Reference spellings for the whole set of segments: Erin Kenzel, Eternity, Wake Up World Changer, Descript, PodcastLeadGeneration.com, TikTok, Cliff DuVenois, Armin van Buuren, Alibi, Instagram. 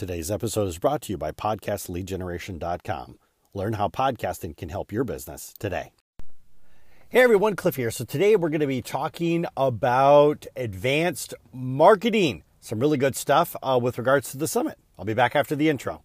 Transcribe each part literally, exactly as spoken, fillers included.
Today's episode is brought to you by podcast lead generation dot com. Learn how podcasting can help your business today. Hey everyone, Cliff here. So today we're going to be talking about advanced marketing. Some really good stuff uh, with regards to the summit. I'll be back after the intro.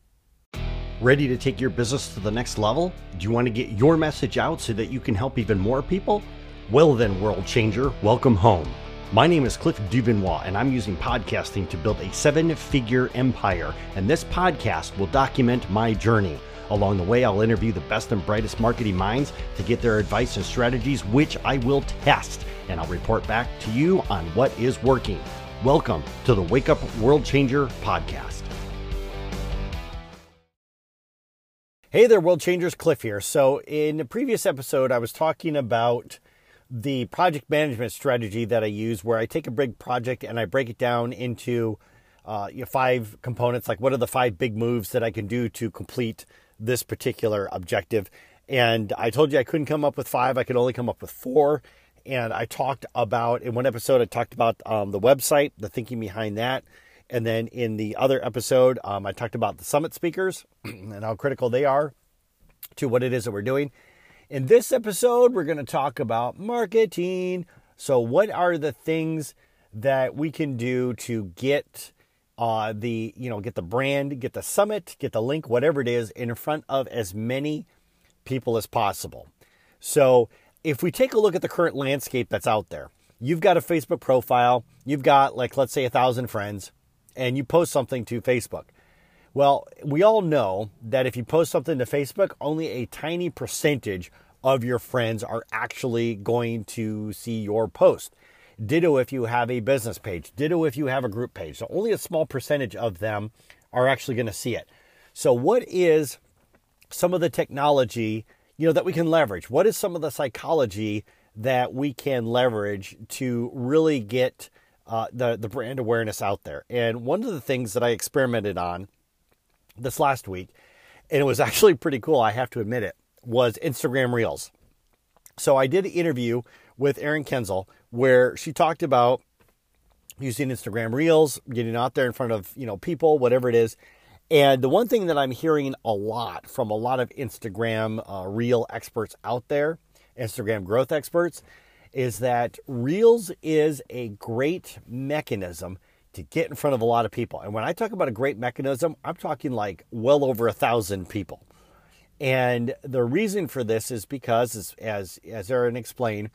Ready to take your business to the next level? Do you want to get your message out so that you can help even more people? Well then, World Changer, welcome home. My name is Cliff DuVenois, and I'm using podcasting to build a seven-figure empire. And this podcast will document my journey. Along the way, I'll interview the best and brightest marketing minds to get their advice and strategies, which I will test, and I'll report back to you on what is working. Welcome to the Wake Up World Changer podcast. Hey there, World Changers, Cliff here. So in the previous episode, I was talking about the project management strategy that I use, where I take a big project and I break it down into uh, you know, five components, like what are the five big moves that I can do to complete this particular objective. And I told you I couldn't come up with five. I could only come up with four. And I talked about, in one episode, I talked about um, the website, the thinking behind that. And then in the other episode, um, I talked about the summit speakers and how critical they are to what it is that we're doing. In this episode, we're going to talk about marketing. So what are the things that we can do to get Uh, the, you know, get the brand, get the summit, get the link, whatever it is, in front of as many people as possible. So if we take a look at the current landscape that's out there, you've got a Facebook profile, you've got, like, let's say a thousand friends, and you post something to Facebook. Well, we all know that if you post something to Facebook, only a tiny percentage of your friends are actually going to see your post. Ditto if you have a business page. Ditto if you have a group page. So only a small percentage of them are actually going to see it. So what is some of the technology, you know, that we can leverage? What is some of the psychology that we can leverage to really get uh, the, the brand awareness out there? And one of the things that I experimented on this last week, and it was actually pretty cool, I have to admit it, was Instagram Reels. So I did an interview with Erin Kenzel, where she talked about using Instagram Reels, getting out there in front of, you know, people, whatever it is. And the one thing that I'm hearing a lot from a lot of Instagram uh, Reel experts out there, Instagram growth experts, is that Reels is a great mechanism to get in front of a lot of people. And when I talk about a great mechanism, I'm talking like well over a thousand people. And the reason for this is because, as as, as Erin explained,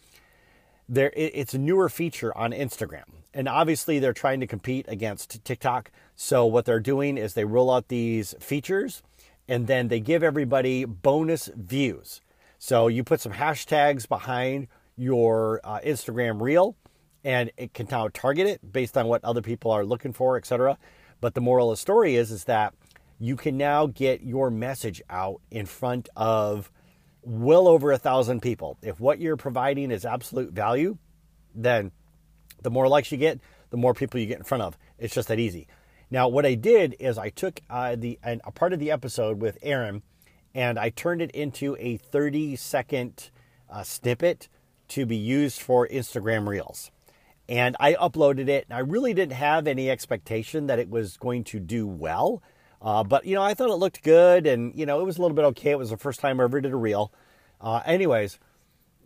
There, it's a newer feature on Instagram. And obviously they're trying to compete against TikTok. So what they're doing is they roll out these features and then they give everybody bonus views. So you put some hashtags behind your uh, Instagram Reel, and it can now target it based on what other people are looking for, et cetera. But the moral of the story is, is that you can now get your message out in front of well over a thousand people. If what you're providing is absolute value, then the more likes you get, the more people you get in front of. It's just that easy. Now, what I did is I took uh, the an, a part of the episode with Erin, and I turned it into a thirty second uh, snippet to be used for Instagram Reels. And I uploaded it, and I really didn't have any expectation that it was going to do well. Uh, but, you know, I thought it looked good, and, you know, it was a little bit okay. It was the first time I ever did a reel. Uh, anyways,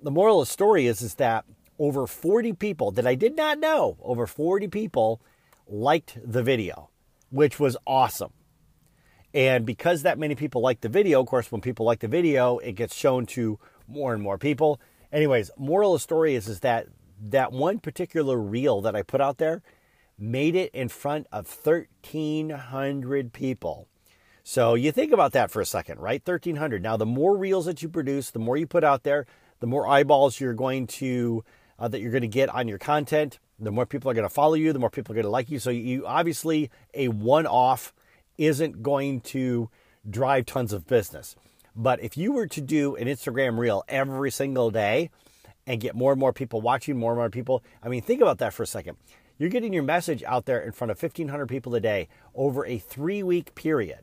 the moral of the story is, is that over forty people that I did not know, over forty people liked the video, which was awesome. And because that many people liked the video, of course, when people like the video, it gets shown to more and more people. Anyways, moral of the story is, is that that one particular reel that I put out there made it in front of thirteen hundred people. So you think about that for a second, right? thirteen hundred. Now, the more reels that you produce, the more you put out there, the more eyeballs you're going to uh, that you're going to get on your content. The more people are going to follow you, the more people are going to like you. So you obviously, a one-off isn't going to drive tons of business. But if you were to do an Instagram reel every single day and get more and more people watching, more and more people, I mean, think about that for a second. You're getting your message out there in front of fifteen hundred people a day over a three-week period,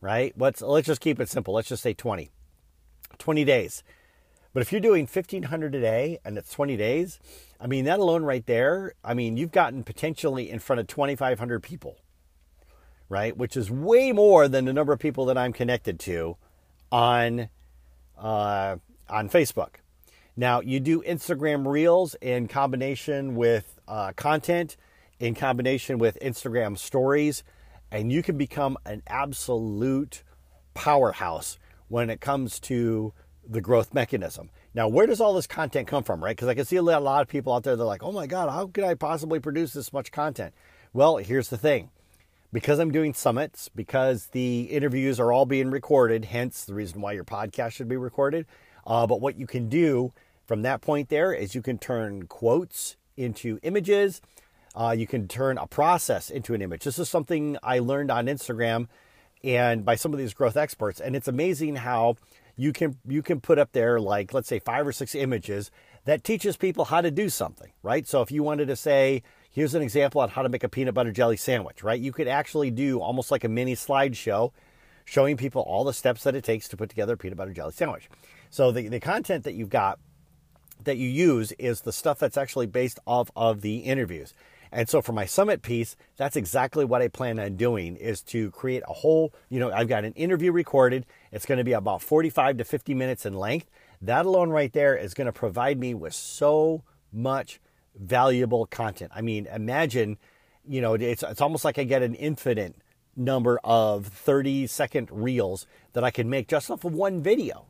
right? Let's, let's just keep it simple. Let's just say twenty, twenty days. But if you're doing fifteen hundred a day and it's twenty days, I mean, that alone right there, I mean, you've gotten potentially in front of twenty-five hundred people, right? Which is way more than the number of people that I'm connected to on uh, on Facebook. Now, you do Instagram Reels in combination with uh, content, in combination with Instagram Stories, and you can become an absolute powerhouse when it comes to the growth mechanism. Now, where does all this content come from, right? Because I can see a lot of people out there that are like, oh my God, how could I possibly produce this much content? Well, here's the thing. Because I'm doing summits, because the interviews are all being recorded, hence the reason why your podcast should be recorded. Uh, but what you can do from that point there is you can turn quotes into images. Uh, you can turn a process into an image. This is something I learned on Instagram and by some of these growth experts. And it's amazing how you can you can put up there, like, let's say five or six images that teaches people how to do something, right? So if you wanted to say, here's an example on how to make a peanut butter jelly sandwich, right? You could actually do almost like a mini slideshow showing people all the steps that it takes to put together a peanut butter jelly sandwich. So the, the content that you've got that you use is the stuff that's actually based off of the interviews. And so for my summit piece, that's exactly what I plan on doing, is to create a whole, you know, I've got an interview recorded. It's going to be about forty-five to fifty minutes in length. That alone right there is going to provide me with so much valuable content. I mean, imagine, you know, it's, it's almost like I get an infinite number of thirty second reels that I can make just off of one video.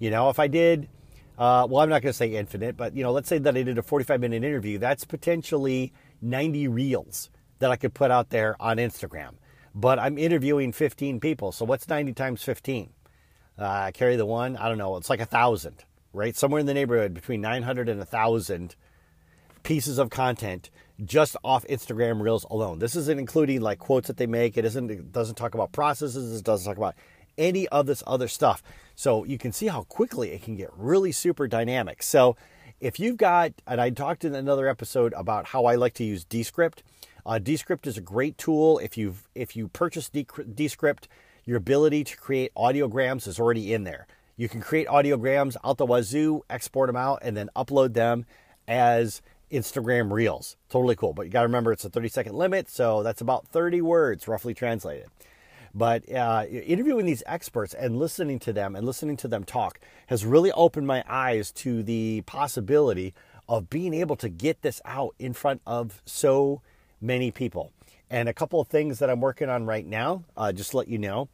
You know, if I did, uh, well, I'm not going to say infinite, but, you know, let's say that I did a forty-five minute interview. That's potentially ninety reels that I could put out there on Instagram, but I'm interviewing fifteen people. So what's ninety times fifteen? Uh, carry the one, I don't know. It's like a thousand, right? Somewhere in the neighborhood between nine hundred and a thousand pieces of content just off Instagram Reels alone. This isn't including like quotes that they make. It isn't, it doesn't talk about processes. It doesn't talk about any of this other stuff. So you can see how quickly it can get really super dynamic. So if you've got, and I talked in another episode about how I like to use Descript. Uh, Descript is a great tool. If you've if you purchase Descript, your ability to create audiograms is already in there. You can create audiograms out the wazoo, export them out, and then upload them as Instagram Reels. Totally cool. But you got to remember, it's a thirty second limit, so that's about thirty words roughly translated. But uh, interviewing these experts and listening to them and listening to them talk has really opened my eyes to the possibility of being able to get this out in front of so many people. And a couple of things that I'm working on right now, uh, just to let you know,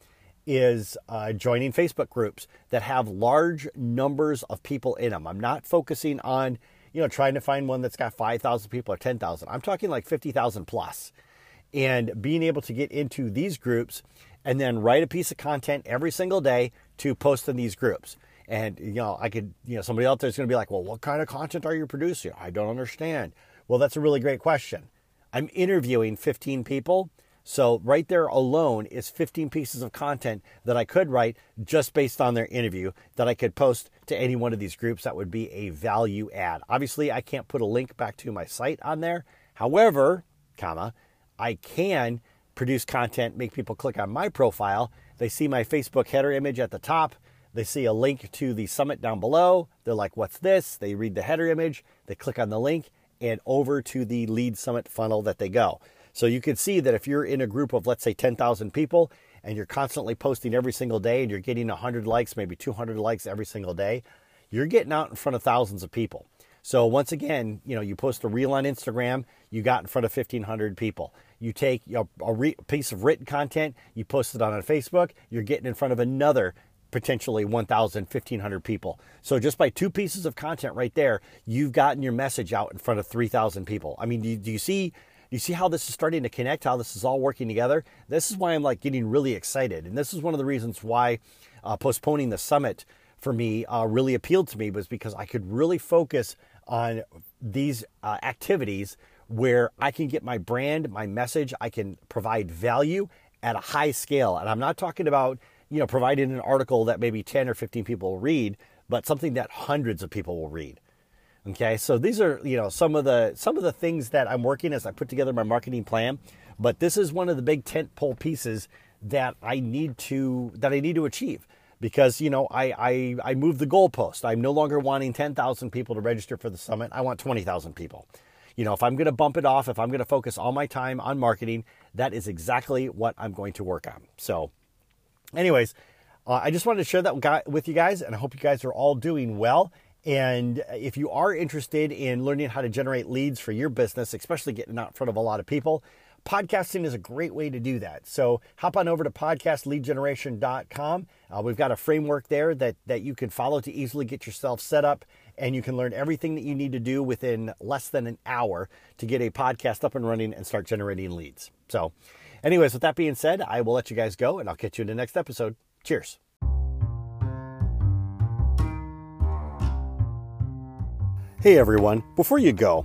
is uh, joining Facebook groups that have large numbers of people in them. I'm not focusing on, you know, trying to find one that's got five thousand people or ten thousand. I'm talking like fifty thousand plus. And being able to get into these groups and then write a piece of content every single day to post in these groups. And, you know, I could, you know, somebody out there is going to be like, well, what kind of content are you producing? I don't understand. Well, that's a really great question. I'm interviewing fifteen people. So right there alone is fifteen pieces of content that I could write just based on their interview that I could post to any one of these groups. That would be a value add. Obviously, I can't put a link back to my site on there. However, comma, I can produce content, make people click on my profile. They see my Facebook header image at the top. They see a link to the summit down below. They're like, what's this? They read the header image. They click on the link and over to the lead summit funnel that they go. So you can see that if you're in a group of, let's say, ten thousand people and you're constantly posting every single day and you're getting one hundred likes, maybe two hundred likes every single day, you're getting out in front of thousands of people. So once again, you know, you post a reel on Instagram, you got in front of fifteen hundred people. You take a, a re, piece of written content, you post it on Facebook, you're getting in front of another potentially one thousand, fifteen hundred people. So just by two pieces of content right there, you've gotten your message out in front of three thousand people. I mean, do you, do you see do you see how this is starting to connect, how this is all working together? This is why I'm like getting really excited. And this is one of the reasons why uh, postponing the summit for me uh, really appealed to me, was because I could really focus on these uh, activities where I can get my brand, my message, I can provide value at a high scale. And I'm not talking about, you know, providing an article that maybe ten or fifteen people will read, but something that hundreds of people will read. Okay, so these are, you know, some of the some of the things that I'm working as I put together my marketing plan. But this is one of the big tentpole pieces that I need to that I need to achieve. Because, you know, I, I, I moved the goalpost. I'm no longer wanting ten thousand people to register for the summit. I want twenty thousand people. you know, if I'm going to bump it off, if I'm going to focus all my time on marketing, that is exactly what I'm going to work on. So anyways, uh, I just wanted to share that with you guys, and I hope you guys are all doing well. And if you are interested in learning how to generate leads for your business, especially getting out in front of a lot of people, podcasting is a great way to do that. So hop on over to podcast lead generation dot com. Uh, we've got a framework there that, that you can follow to easily get yourself set up, and you can learn everything that you need to do within less than an hour to get a podcast up and running and start generating leads. So anyways, with that being said, I will let you guys go, and I'll catch you in the next episode. Cheers. Hey everyone, before you go,